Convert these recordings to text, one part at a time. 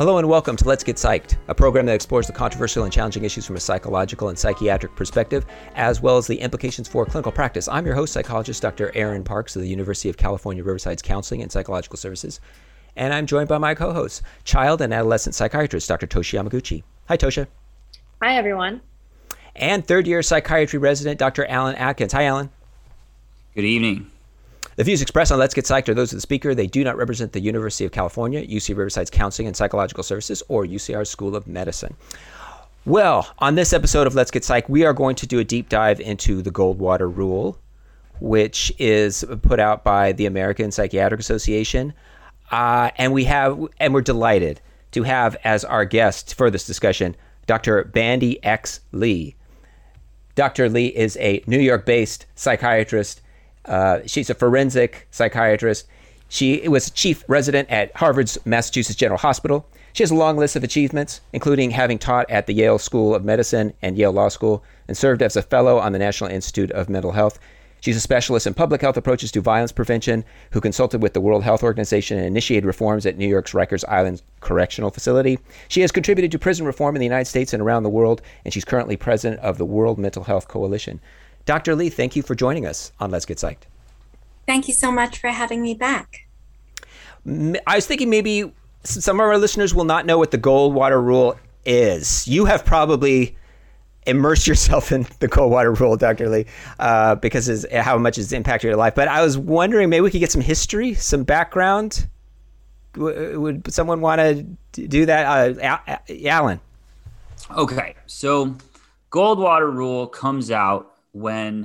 Hello and welcome to Let's Get Psyched, a program that explores the controversial and challenging issues from a psychological and psychiatric perspective, as well as the implications for clinical practice. I'm your host, psychologist Dr. Aaron Parks of the University of California, Riverside's Counseling and Psychological Services. And I'm joined by my co-host, child and adolescent psychiatrist, Dr. Toshi Yamaguchi. Hi, Tosha. Hi, everyone. And third-year psychiatry resident, Dr. Alan Atkins. Hi, Alan. Good evening. The views expressed on Let's Get Psyched are those of the speaker. They do not represent the University of California, UC Riverside's Counseling and Psychological Services, or UCR School of Medicine. Well, on this episode of Let's Get Psyched, we are going to do a deep dive into the Goldwater Rule, which is put out by the American Psychiatric Association. And we're delighted to have as our guest for this discussion, Dr. Bandy X. Lee. Dr. Lee is a New York-based psychiatrist. She's a forensic psychiatrist. She was chief resident at Harvard's Massachusetts General Hospital. She has a long list of achievements, including having taught at the Yale School of Medicine and Yale Law School, and served as a fellow on the National Institute of Mental Health. She's a specialist in public health approaches to violence prevention, who consulted with the World Health Organization and initiated reforms at New York's Rikers Island Correctional Facility. She has contributed to prison reform in the United States and around the world, and she's currently president of the World Mental Health Coalition. Dr. Lee, thank you for joining us on Let's Get Psyched. Thank you so much for having me back. I was thinking maybe some of our listeners will not know what the Goldwater Rule is. You have probably immersed yourself in the Goldwater Rule, Dr. Lee, because of how much it's impacted your life. But I was wondering, maybe we could get some history, some background. Would someone want to do that? Alan. Okay, so Goldwater Rule comes out when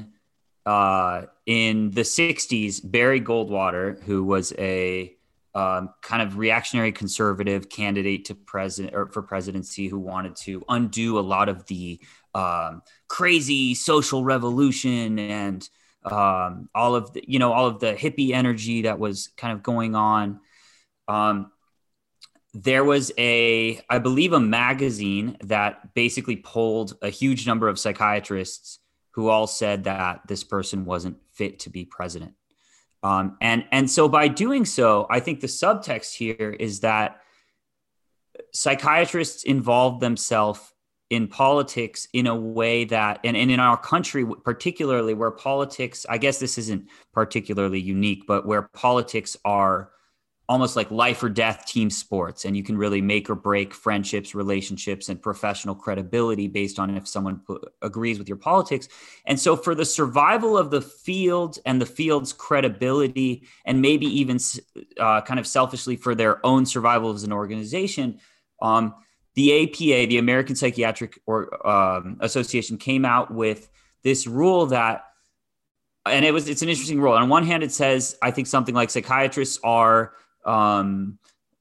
in the 60s, Barry Goldwater, who was a kind of reactionary conservative candidate to for presidency, who wanted to undo a lot of the crazy social revolution and all of the hippie energy that was kind of going on. There was I believe a magazine that basically polled a huge number of psychiatrists who all said that this person wasn't fit to be president. And so by doing so, I think the subtext here is that psychiatrists involved themselves in politics in a way that, and in our country particularly, where politics, I guess this isn't particularly unique, but where politics are almost like life or death team sports, and you can really make or break friendships, relationships, and professional credibility based on if someone agrees with your politics. And so for the survival of the field and the field's credibility, and maybe even kind of selfishly for their own survival as an organization, the APA, the American Psychiatric Association, came out with this rule that, and it's an interesting rule. On one hand, it says, I think something like psychiatrists are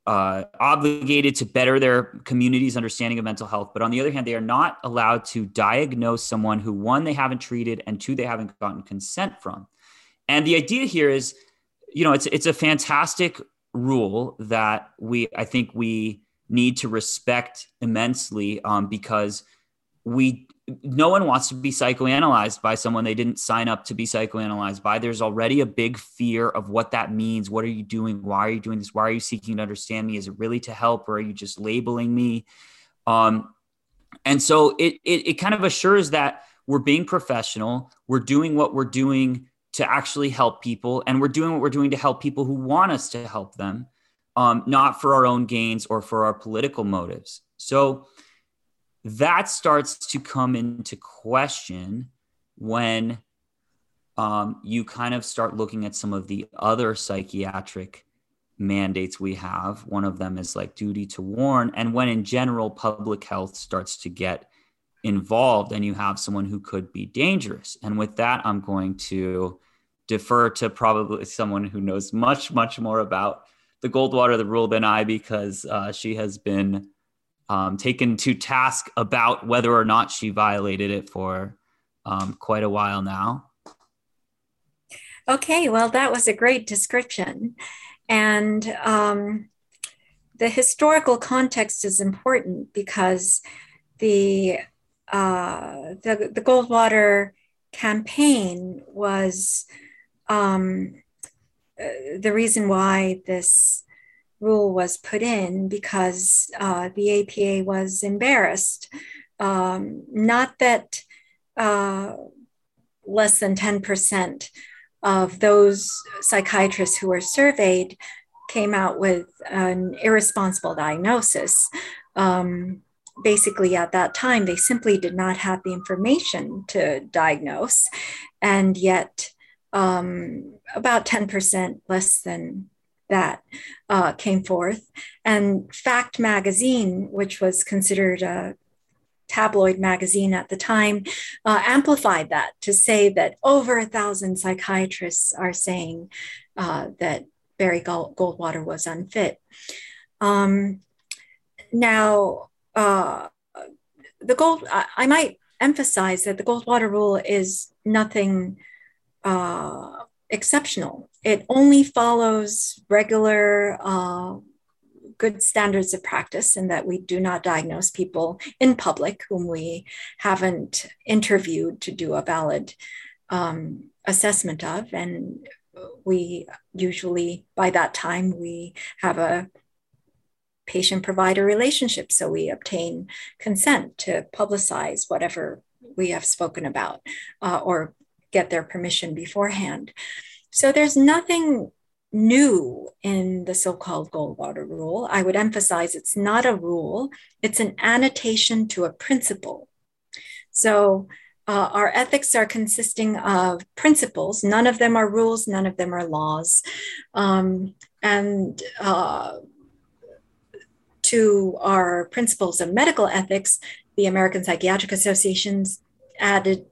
obligated to better their community's understanding of mental health. But on the other hand, they are not allowed to diagnose someone who, one, they haven't treated, and two, they haven't gotten consent from. And the idea here is, it's a fantastic rule that I think we need to respect immensely, because no one wants to be psychoanalyzed by someone they didn't sign up to be psychoanalyzed by. There's already a big fear of what that means. What are you doing? Why are you doing this? Why are you seeking to understand me? Is it really to help, or are you just labeling me? And so it kind of assures that we're being professional. We're doing what we're doing to actually help people, and we're doing what we're doing to help people who want us to help them, not for our own gains or for our political motives. So that starts to come into question when you kind of start looking at some of the other psychiatric mandates we have. One of them is like duty to warn. And when in general, public health starts to get involved and you have someone who could be dangerous. And with that, I'm going to defer to probably someone who knows much, much more about the Goldwater, the rule than I, because she has been taken to task about whether or not she violated it for quite a while now. Okay, well, that was a great description. And the historical context is important, because the Goldwater campaign was the reason why this rule was put in because the APA was embarrassed. Not that less than 10% of those psychiatrists who were surveyed came out with an irresponsible diagnosis. Basically, at that time, they simply did not have the information to diagnose. And yet, about 10% less than that came forth. And Fact Magazine, which was considered a tabloid magazine at the time, amplified that to say that over 1,000 psychiatrists are saying that Barry Goldwater was unfit. I might emphasize that the Goldwater Rule is nothing exceptional. It only follows regular good standards of practice, in that we do not diagnose people in public whom we haven't interviewed to do a valid assessment of. And we usually, by that time, we have a patient-provider relationship, so we obtain consent to publicize whatever we have spoken about or get their permission beforehand. So there's nothing new in the so-called Goldwater Rule. I would emphasize it's not a rule, it's an annotation to a principle. So our ethics are consisting of principles. None of them are rules, none of them are laws. To our principles of medical ethics, the American Psychiatric Association added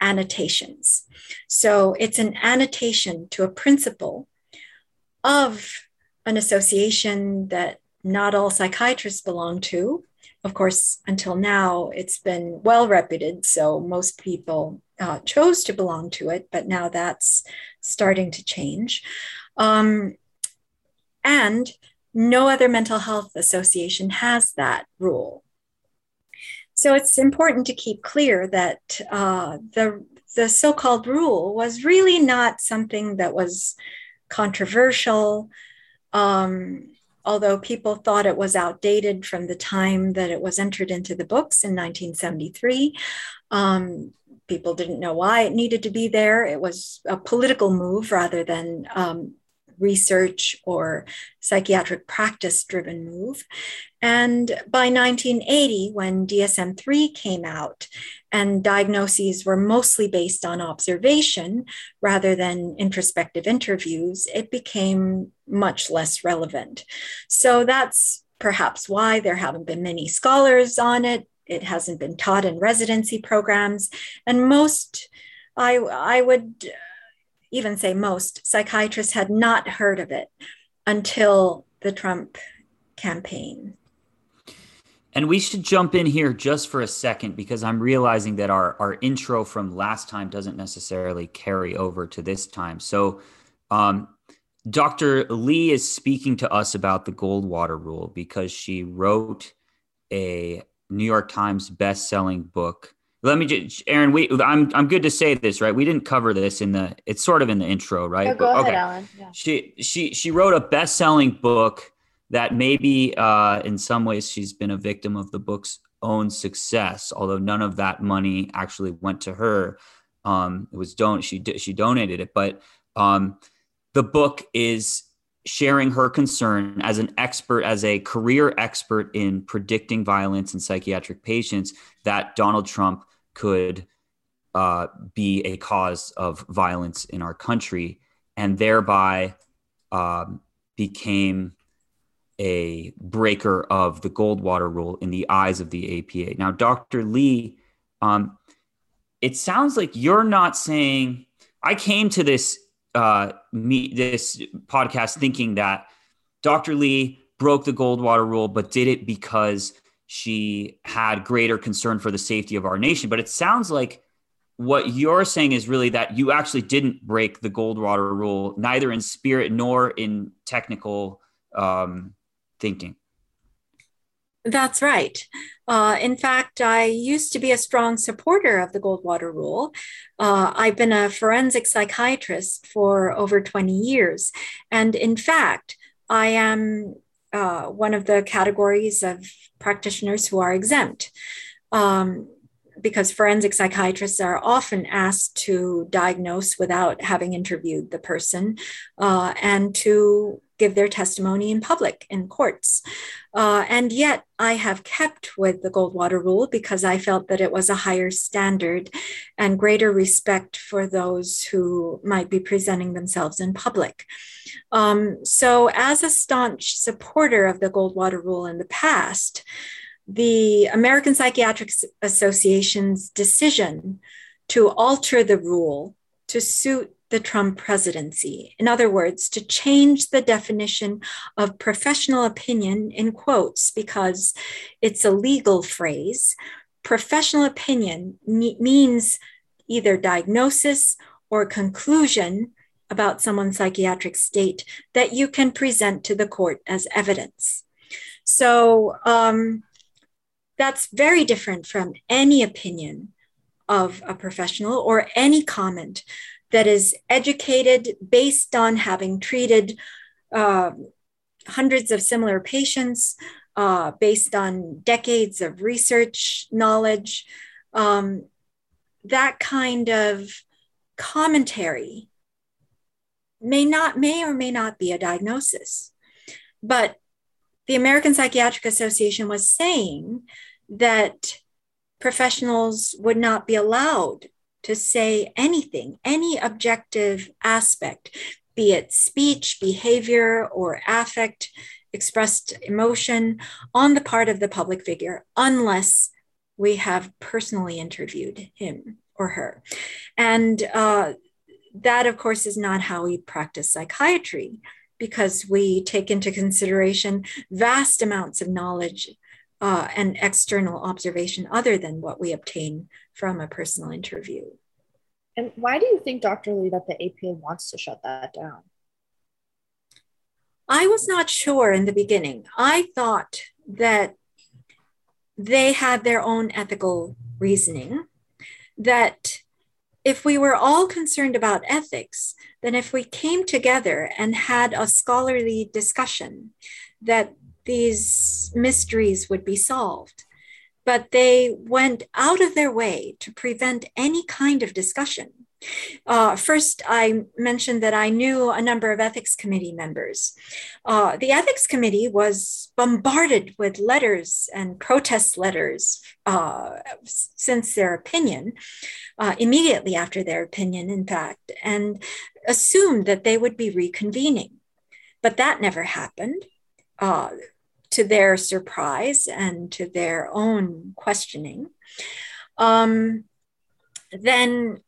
annotations. So it's an annotation to a principle of an association that not all psychiatrists belong to. Of course, until now, it's been well reputed, so most people chose to belong to it, but now that's starting to change. And no other mental health association has that rule. So it's important to keep clear that the so-called rule was really not something that was controversial, although people thought it was outdated from the time that it was entered into the books in 1973. People didn't know why it needed to be there. It was a political move rather than research or psychiatric practice-driven move. And by 1980, when DSM-III came out and diagnoses were mostly based on observation rather than introspective interviews, it became much less relevant. So that's perhaps why there haven't been many scholars on it. It hasn't been taught in residency programs. And most, I would even say most, psychiatrists had not heard of it until the Trump campaign. And we should jump in here just for a second, because I'm realizing that our intro from last time doesn't necessarily carry over to this time. So Dr. Lee is speaking to us about the Goldwater Rule because she wrote a New York Times best-selling book. Let me just, Aaron, I'm good to say this, right? We didn't cover this it's sort of in the intro, right? Oh, go ahead, Alan. Yeah. She wrote a best-selling book that maybe in some ways she's been a victim of the book's own success, although none of that money actually went to her. It was she donated it, but the book is sharing her concern as an expert, as a career expert in predicting violence in psychiatric patients, that Donald Trump could be a cause of violence in our country, and thereby became a breaker of the Goldwater Rule in the eyes of the APA. Now, Dr. Lee, it sounds like you're not saying, I came to this this podcast thinking that Dr. Lee broke the Goldwater Rule, but did it because she had greater concern for the safety of our nation. But it sounds like what you're saying is really that you actually didn't break the Goldwater Rule, neither in spirit nor in technical thinking. That's right. In fact, I used to be a strong supporter of the Goldwater Rule. I've been a forensic psychiatrist for over 20 years. And in fact, I am one of the categories of practitioners who are exempt because forensic psychiatrists are often asked to diagnose without having interviewed the person and to give their testimony in public, in courts. And yet I have kept with the Goldwater Rule because I felt that it was a higher standard and greater respect for those who might be presenting themselves in public. So as a staunch supporter of the Goldwater Rule in the past, the American Psychiatric Association's decision to alter the rule to suit the Trump presidency. In other words, to change the definition of professional opinion in quotes, because it's a legal phrase. Professional opinion means either diagnosis or conclusion about someone's psychiatric state that you can present to the court as evidence. So that's very different from any opinion of a professional or any comment that is educated based on having treated hundreds of similar patients, based on decades of research knowledge. That kind of commentary may or may not be a diagnosis. But the American Psychiatric Association was saying that professionals would not be allowed to say anything, any objective aspect, be it speech, behavior, or affect, expressed emotion on the part of the public figure, unless we have personally interviewed him or her. And that, of course, is not how we practice psychiatry, because we take into consideration vast amounts of knowledge and external observation other than what we obtain from a personal interview. And why do you think, Dr. Lee, that the APA wants to shut that down? I was not sure in the beginning. I thought that they had their own ethical reasoning, that if we were all concerned about ethics, then if we came together and had a scholarly discussion, that these mysteries would be solved. But they went out of their way to prevent any kind of discussion. First, I mentioned that I knew a number of ethics committee members. The ethics committee was bombarded with letters and protest letters since their opinion, immediately after their opinion, in fact, and assumed that they would be reconvening. But that never happened. To their surprise and to their own questioning. Then the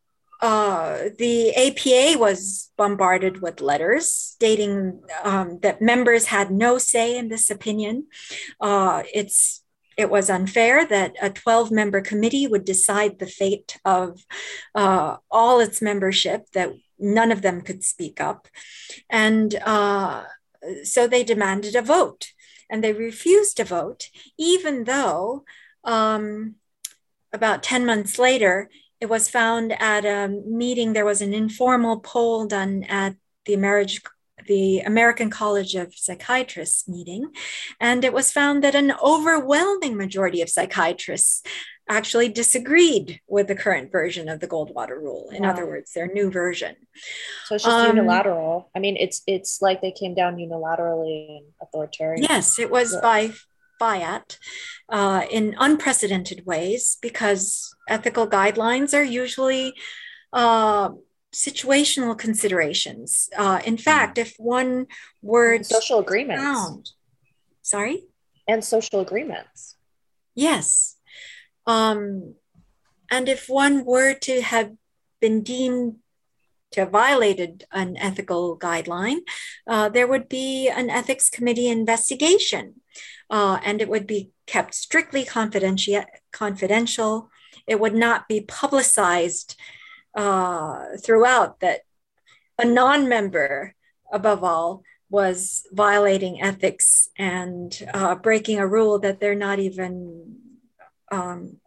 APA was bombarded with letters stating that members had no say in this opinion. It was unfair that a 12-member committee would decide the fate of all its membership, that none of them could speak up. And so they demanded a vote, and they refused to vote, even though about 10 months later, it was found at a meeting, there was an informal poll done at the American College of Psychiatrists meeting, and it was found that an overwhelming majority of psychiatrists actually disagreed with the current version of the Goldwater Rule. In other words, their new version. So it's just unilateral. I mean, it's like they came down unilaterally and authoritarian. Yes, it was by fiat in unprecedented ways, because ethical guidelines are usually situational considerations. In fact, if one word... Social agreements. Found, sorry? And social agreements. Yes. And if one were to have been deemed to have violated an ethical guideline, there would be an ethics committee investigation, and it would be kept strictly confidential. It would not be publicized throughout that a non-member, above all, was violating ethics and breaking a rule that they're not even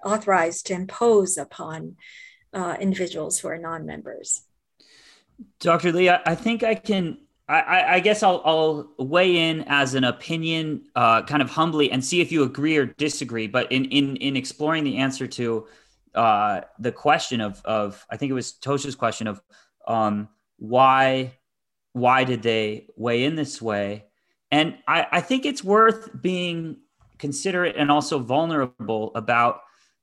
authorized to impose upon individuals who are non-members. Dr. Lee, I think I can I guess I'll weigh in as an opinion, kind of humbly, and see if you agree or disagree. But in exploring the answer to the question of I think it was Tosha's question of why did they weigh in this way? And I think it's worth being considerate and also vulnerable about.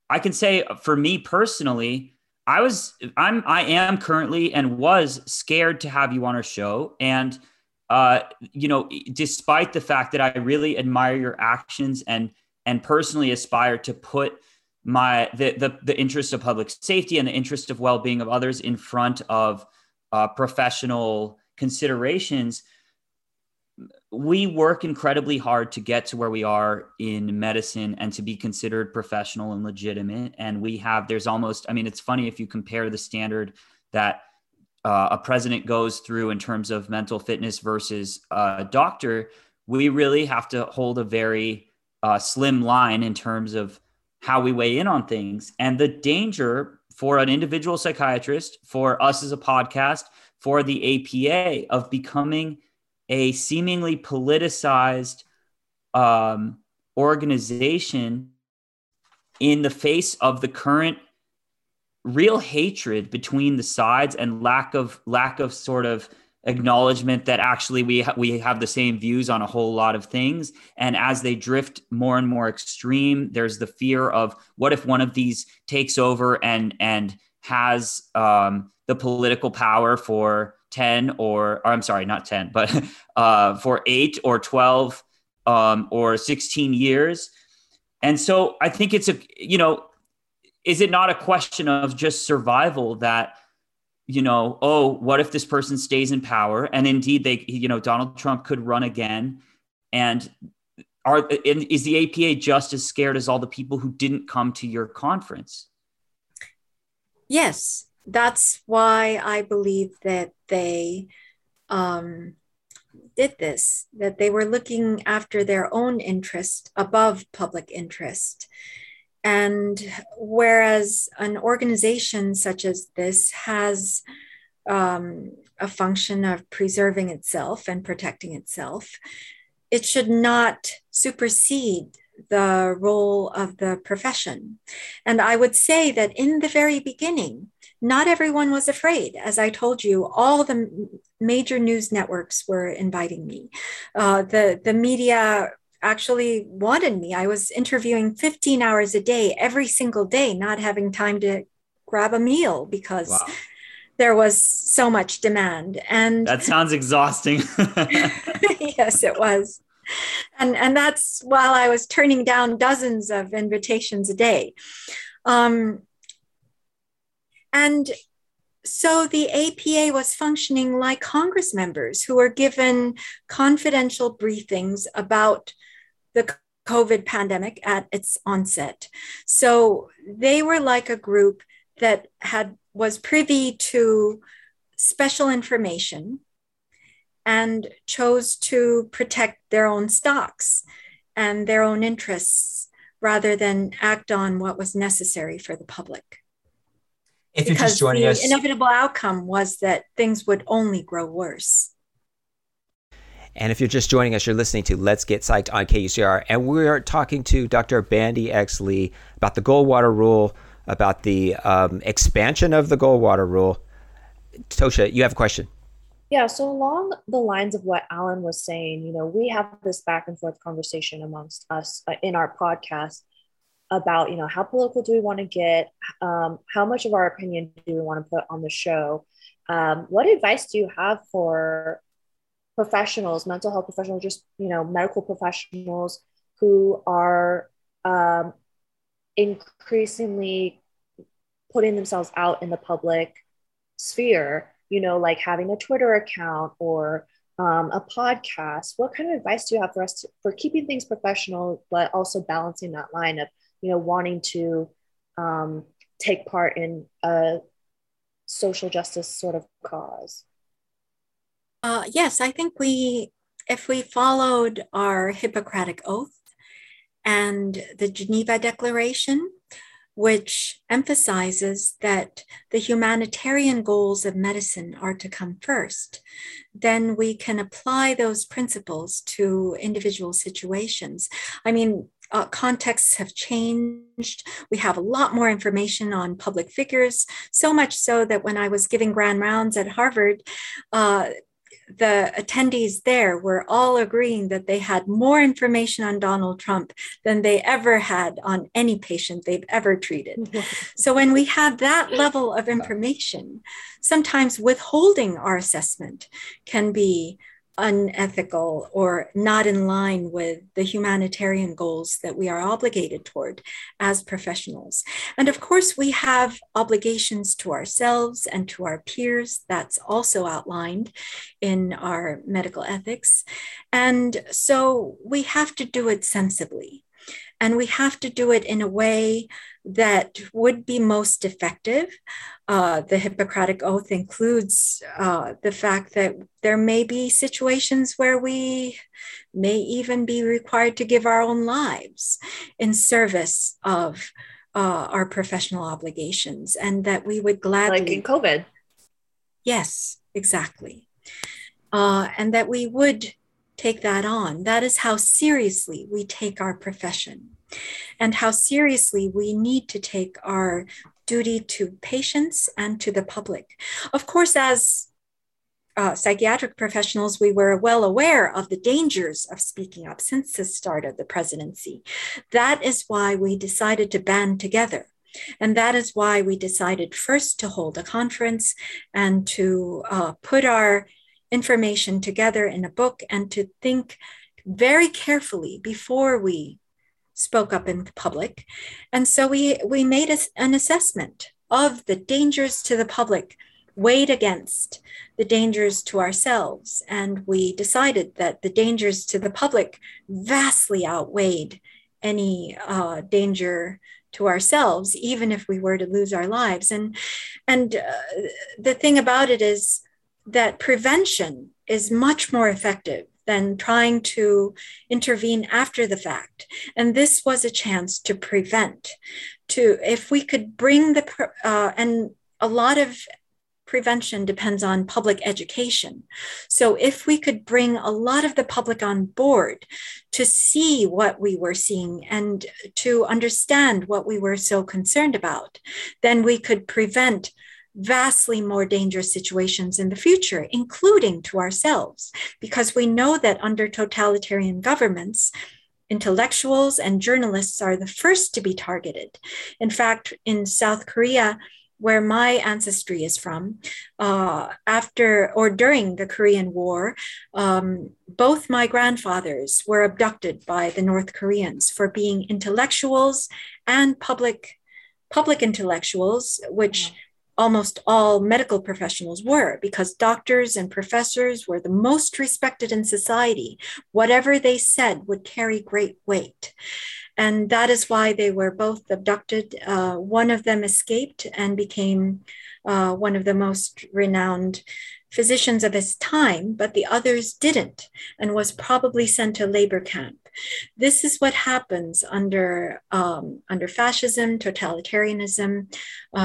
I can say for me personally, I am currently and was scared to have you on our show. And, despite the fact that I really admire your actions and personally aspire to put the interest of public safety and the interest of well-being of others in front of professional considerations, we work incredibly hard to get to where we are in medicine and to be considered professional and legitimate. And it's funny if you compare the standard that a president goes through in terms of mental fitness versus a doctor, we really have to hold a very slim line in terms of how we weigh in on things. And the danger for an individual psychiatrist, for us as a podcast, for the APA, of becoming a seemingly politicized organization in the face of the current real hatred between the sides and lack of sort of acknowledgement that actually we have the same views on a whole lot of things. And as they drift more and more extreme, there's the fear of what if one of these takes over and has the political power for 8 or 12 or 16 years. And so I think it's is it not a question of just survival that, what if this person stays in power? And indeed Donald Trump could run again. And is the APA just as scared as all the people who didn't come to your conference? Yes. That's why I believe that they did this, that they were looking after their own interest above public interest. And whereas an organization such as this has a function of preserving itself and protecting itself, it should not supersede the role of the profession. And I would say that in the very beginning, not everyone was afraid. As I told you, all the major news networks were inviting me. The media actually wanted me. I was interviewing 15 hours a day, every single day, not having time to grab a meal because there was so much demand. And that sounds exhausting. Yes, it was. And that's while I was turning down dozens of invitations a day. And so the APA was functioning like Congress members who were given confidential briefings about the COVID pandemic at its onset. So they were like a group that was privy to special information and chose to protect their own stocks and their own interests rather than act on what was necessary for the public. If you're just joining us, the inevitable outcome was that things would only grow worse. And if you're just joining us, you're listening to Let's Get Psyched on KUCR. And we're talking to Dr. Bandy X. Lee about the Goldwater Rule, about the expansion of the Goldwater Rule. Tosha, you have a question. Yeah, so along the lines of what Alan was saying, we have this back and forth conversation amongst us in our podcast about, how political do we want to get? How much of our opinion do we want to put on the show? What advice do you have for professionals, mental health professionals, just, medical professionals who are increasingly putting themselves out in the public sphere? Like having a Twitter account or a podcast. What kind of advice do you have for us for keeping things professional, but also balancing that line of, wanting to take part in a social justice sort of cause? Yes, I think if we followed our Hippocratic Oath and the Geneva Declaration, which emphasizes that the humanitarian goals of medicine are to come first, then we can apply those principles to individual situations. I mean, contexts have changed. We have a lot more information on public figures, so much so that when I was giving grand rounds at Harvard, the attendees there were all agreeing that they had more information on Donald Trump than they ever had on any patient they've ever treated. So when we have that level of information, sometimes withholding our assessment can be unethical or not in line with the humanitarian goals that we are obligated toward as professionals. And of course, we have obligations to ourselves and to our peers. That's also outlined in our medical ethics. And so we have to do it sensibly. And we have to do it in a way that would be most effective. The Hippocratic Oath includes the fact that there may be situations where we may even be required to give our own lives in service of our professional obligations, and that we would gladly— Like in COVID. Yes, exactly. And that we would take that on. That is how seriously we take our profession and how seriously we need to take our duty to patients and to the public. Of course, as psychiatric professionals, we were well aware of the dangers of speaking up since the start of the presidency. That is why we decided to band together. And that is why we decided first to hold a conference and to put our information together in a book and to think very carefully before we spoke up in public. And so we made an assessment of the dangers to the public weighed against the dangers to ourselves. And we decided that the dangers to the public vastly outweighed any danger to ourselves, even if we were to lose our lives. And the thing about it is that prevention is much more effective than trying to intervene after the fact. And this was a chance to prevent, if we could bring the, and a lot of prevention depends on public education. So if we could bring a lot of the public on board to see what we were seeing and to understand what we were so concerned about, then we could prevent vastly more dangerous situations in the future, including to ourselves, because we know that under totalitarian governments, intellectuals and journalists are the first to be targeted. In fact, in South Korea, where my ancestry is from, after or during the Korean War, both my grandfathers were abducted by the North Koreans for being intellectuals and public intellectuals, which almost all medical professionals were, because doctors and professors were the most respected in society. Whatever they said would carry great weight. And that is why they were both abducted. One of them escaped and became one of the most renowned physicians of his time, but the others didn't and was probably sent to labor camp. This is what happens under fascism, totalitarianism,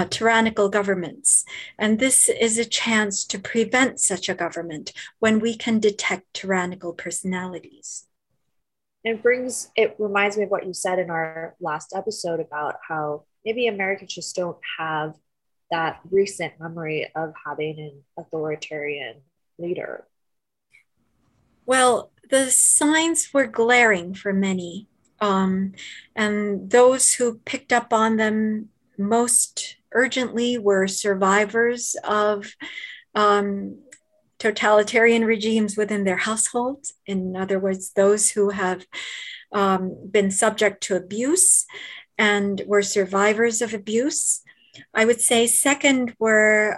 tyrannical governments. And this is a chance to prevent such a government when we can detect tyrannical personalities. It reminds me of what you said in our last episode about how maybe Americans just don't have that recent memory of having an authoritarian leader. Well, the signs were glaring for many, and those who picked up on them most urgently were survivors of totalitarian regimes within their households. In other words, those who have been subject to abuse and were survivors of abuse. I would say second were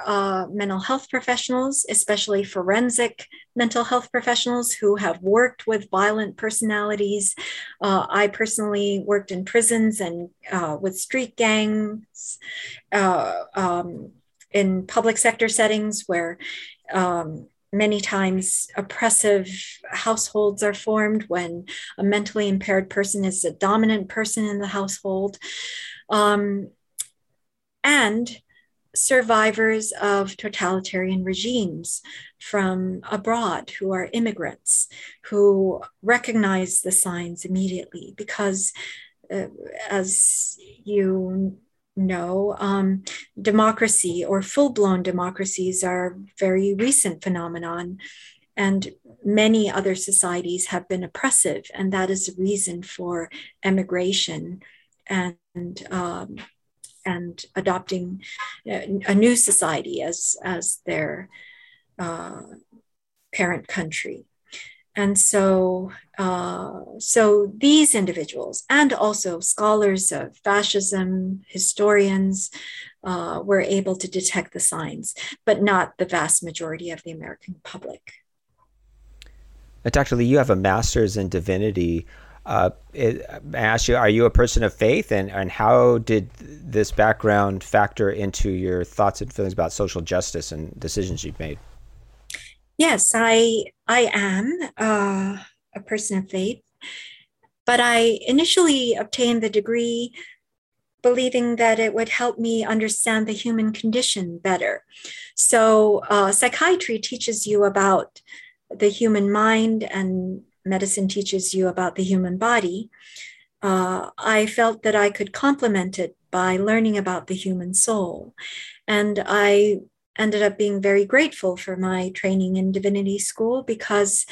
mental health professionals, especially forensic mental health professionals who have worked with violent personalities. I personally worked in prisons and with street gangs in public sector settings where many times oppressive households are formed when a mentally impaired person is a dominant person in the household. and survivors of totalitarian regimes from abroad who are immigrants, who recognize the signs immediately because, as you know, democracy or full-blown democracies are a very recent phenomenon, and many other societies have been oppressive, and that is the reason for emigration and adopting a new society as their parent country. And so, so these individuals and also scholars of fascism, historians, were able to detect the signs, but not the vast majority of the American public. Dr. Lee, you have a master's in divinity. I ask you, are you a person of faith? And how did this background factor into your thoughts and feelings about social justice and decisions you've made? Yes, I am a person of faith, but I initially obtained the degree believing that it would help me understand the human condition better. So psychiatry teaches you about the human mind, and medicine teaches you about the human body. I felt that I could complement it by learning about the human soul. And I ended up being very grateful for my training in divinity school because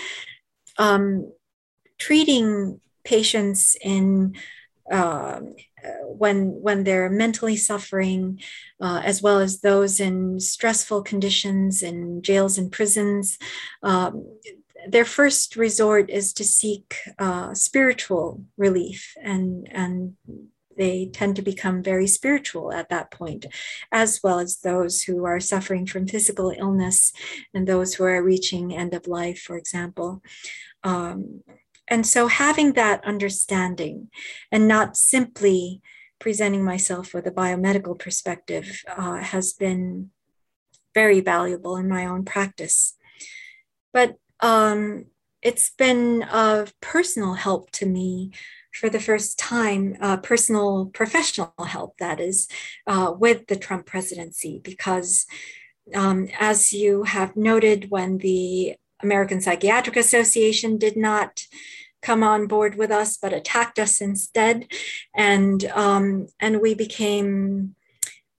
treating patients in when they're mentally suffering, as well as those in stressful conditions in jails and prisons, their first resort is to seek spiritual relief, and they tend to become very spiritual at that point, as well as those who are suffering from physical illness and those who are reaching end of life, for example. And so having that understanding and not simply presenting myself with a biomedical perspective has been very valuable in my own practice. But it's been of personal help to me for the first time, personal professional help, that is, with the Trump presidency, because as you have noted, when the American Psychiatric Association did not come on board with us, but attacked us instead, and we became,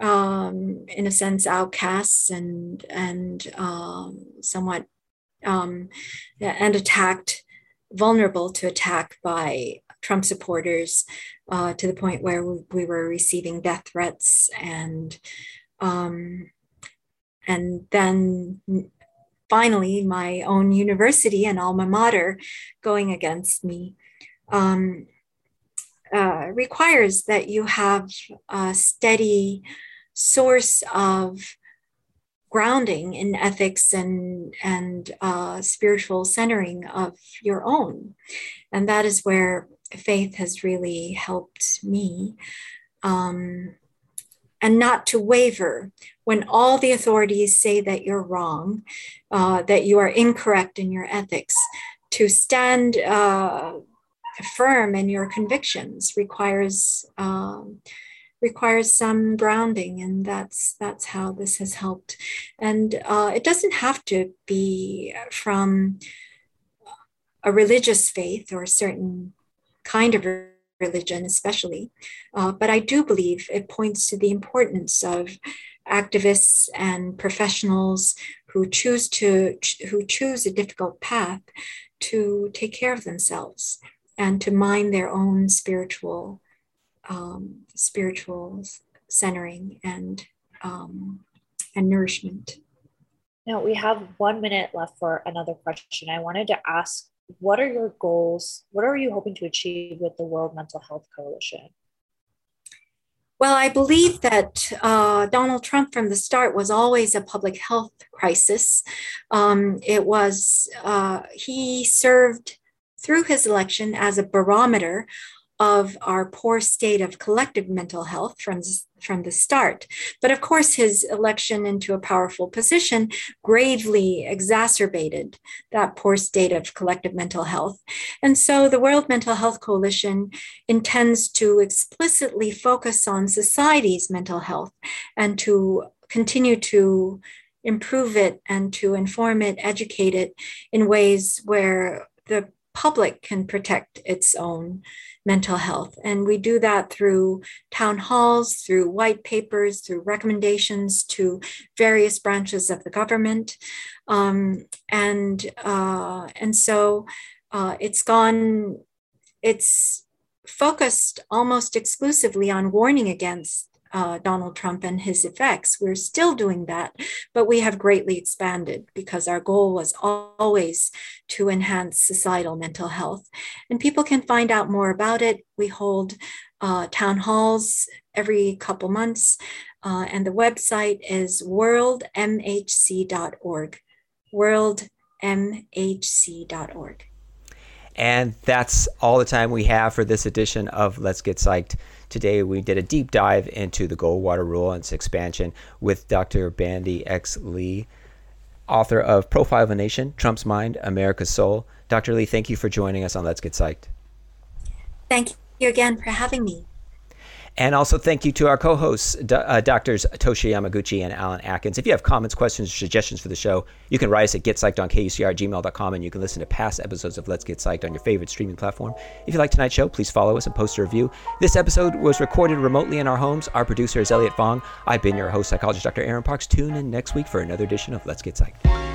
in a sense, outcasts and somewhat and attacked, vulnerable to attack by Trump supporters, to the point where we were receiving death threats, and then finally my own university and alma mater going against me, requires that you have a steady source of grounding in ethics and spiritual centering of your own. And that is where faith has really helped me, and not to waver when all the authorities say that you're wrong, that you are incorrect in your ethics. To stand firm in your convictions requires some grounding, and that's how this has helped. And it doesn't have to be from a religious faith or a certain kind of religion, especially. But I do believe it points to the importance of activists and professionals who choose a difficult path to take care of themselves and to mind their own spiritual centering and nourishment. Now we have 1 minute left for another question. I wanted to ask, what are your goals? What are you hoping to achieve with the World Mental Health Coalition? Well, I believe that Donald Trump from the start was always a public health crisis. He served through his election as a barometer of our poor state of collective mental health from the start. But of course, his election into a powerful position gravely exacerbated that poor state of collective mental health. And so the World Mental Health Coalition intends to explicitly focus on society's mental health and to continue to improve it and to inform it, educate it in ways where the public can protect its own mental health. And we do that through town halls, through white papers, through recommendations to various branches of the government. And so it's focused almost exclusively on warning against Donald Trump and his effects. We're still doing that, but we have greatly expanded because our goal was always to enhance societal mental health. And people can find out more about it. We hold town halls every couple months, and the website is worldmhc.org, worldmhc.org. And that's all the time we have for this edition of Let's Get Psyched. Today, we did a deep dive into the Goldwater Rule and its expansion with Dr. Bandy X. Lee, author of Profile of a Nation, Trump's Mind, America's Soul. Dr. Lee, thank you for joining us on Let's Get Psyched. Thank you again for having me. And also thank you to our co-hosts, Drs. Toshi Yamaguchi and Alan Atkins. If you have comments, questions, or suggestions for the show, you can write us at getpsyched on KUCR@gmail.com, and you can listen to past episodes of Let's Get Psyched on your favorite streaming platform. If you like tonight's show, please follow us and post a review. This episode was recorded remotely in our homes. Our producer is Elliot Fong. I've been your host, psychologist Dr. Aaron Parks. Tune in next week for another edition of Let's Get Psyched.